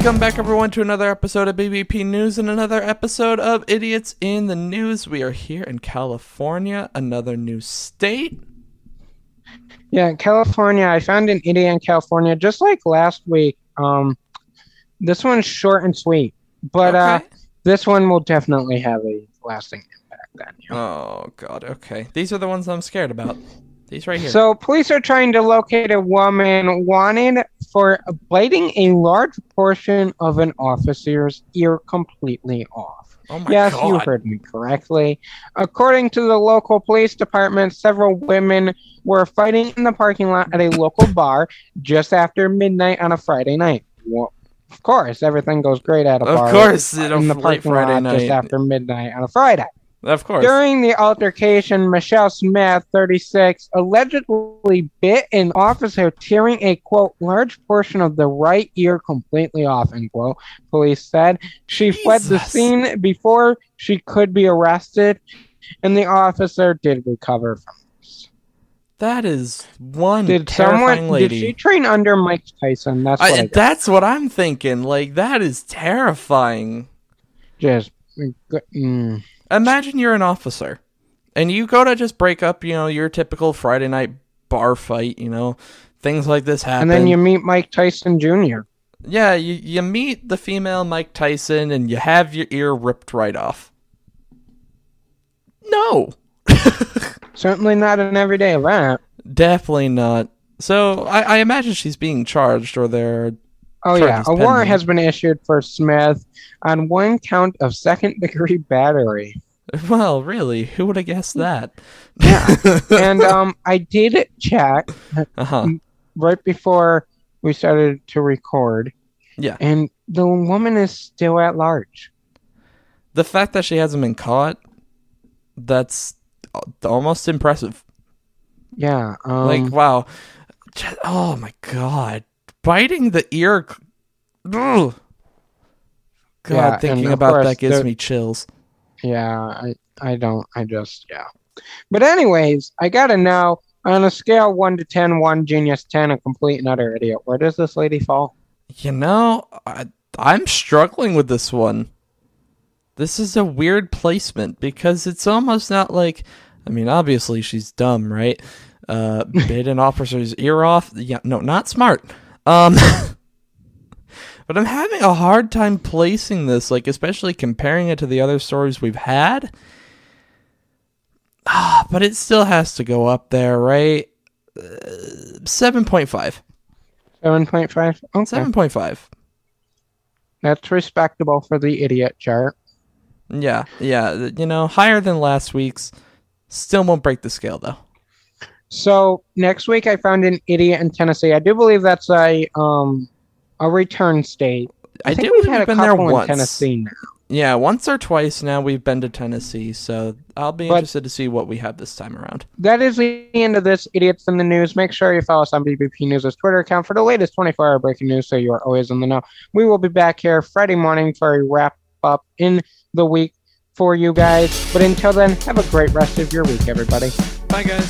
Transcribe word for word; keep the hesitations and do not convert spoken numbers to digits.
Welcome back, everyone, to another episode of B B P News and another episode of Idiots in the News. We are here in California, another new state. Yeah, California. I found an idiot in California just like last week. Um, this one's short and sweet, but okay. uh, this one will definitely have a lasting impact on you. Oh, God. Okay. These are the ones I'm scared about. These right here. So, police are trying to locate a woman wanted for biting a large portion of an officer's ear completely off. Oh my yes, God. You heard me correctly. According to the local police department, several women were fighting in the parking lot at a local bar just after midnight on a Friday night. Well, of course, everything goes great at a of bar. Of course, in the parking Friday lot night. Just after midnight on a Friday. Of course. During the altercation, Michelle Smith, thirty-six, allegedly bit an officer, tearing a, quote, large portion of the right ear completely off, end quote, police said. She Jesus. fled the scene before she could be arrested, and the officer did recover from this. That is one did terrifying someone, lady. Did she train under Mike Tyson? That's what, I, I that's what I'm thinking. Like, that is terrifying. Just... Mm. Imagine you're an officer, and you go to just break up, you know, your typical Friday night bar fight, you know, things like this happen. And then you meet Mike Tyson Junior Yeah, you, you meet the female Mike Tyson, and you have your ear ripped right off. No! Certainly not an everyday event. Definitely not. So, I, I imagine she's being charged, or they're... Oh, yeah. A warrant has been issued for Smith on one count of second-degree battery. Well, really? Who would have guessed that? Yeah. and um, I did check uh-huh. right before we started to record. Yeah. And the woman is still at large. The fact that she hasn't been caught, that's almost impressive. Yeah. Um, like, wow. Just, oh, my God. Biting the ear. Ugh. God, yeah, thinking about course, that gives there, me chills. Yeah, I, I don't. I just, yeah. But anyways, I gotta know, on a scale one to ten, one genius, ten, a complete and utter idiot, where does this lady fall? You know, I, I'm struggling with this one. This is a weird placement because it's almost not like, I mean, obviously she's dumb, right? Uh, bit an officer's ear off. Yeah, no, not smart. Um, but I'm having a hard time placing this, like, especially comparing it to the other stories we've had. Ah, but it still has to go up there, right? Uh, seven point five. seven point five? Okay. seven point five. That's respectable for the idiot chart. Yeah, yeah. You know, higher than last week's. Still won't break the scale, though. So next week, I found an idiot in Tennessee. I do believe that's a um a return state. I, I think do we've had we've a been there once. Tennessee now. Yeah, once or twice now we've been to Tennessee. So I'll be but interested to see what we have this time around. That is the end of this Idiots in the News. Make sure you follow us on B B P News' Twitter account for the latest twenty-four hour breaking news, so you are always in the know. We will be back here Friday morning for a wrap up in the week for you guys. But until then, have a great rest of your week, everybody. Bye, guys.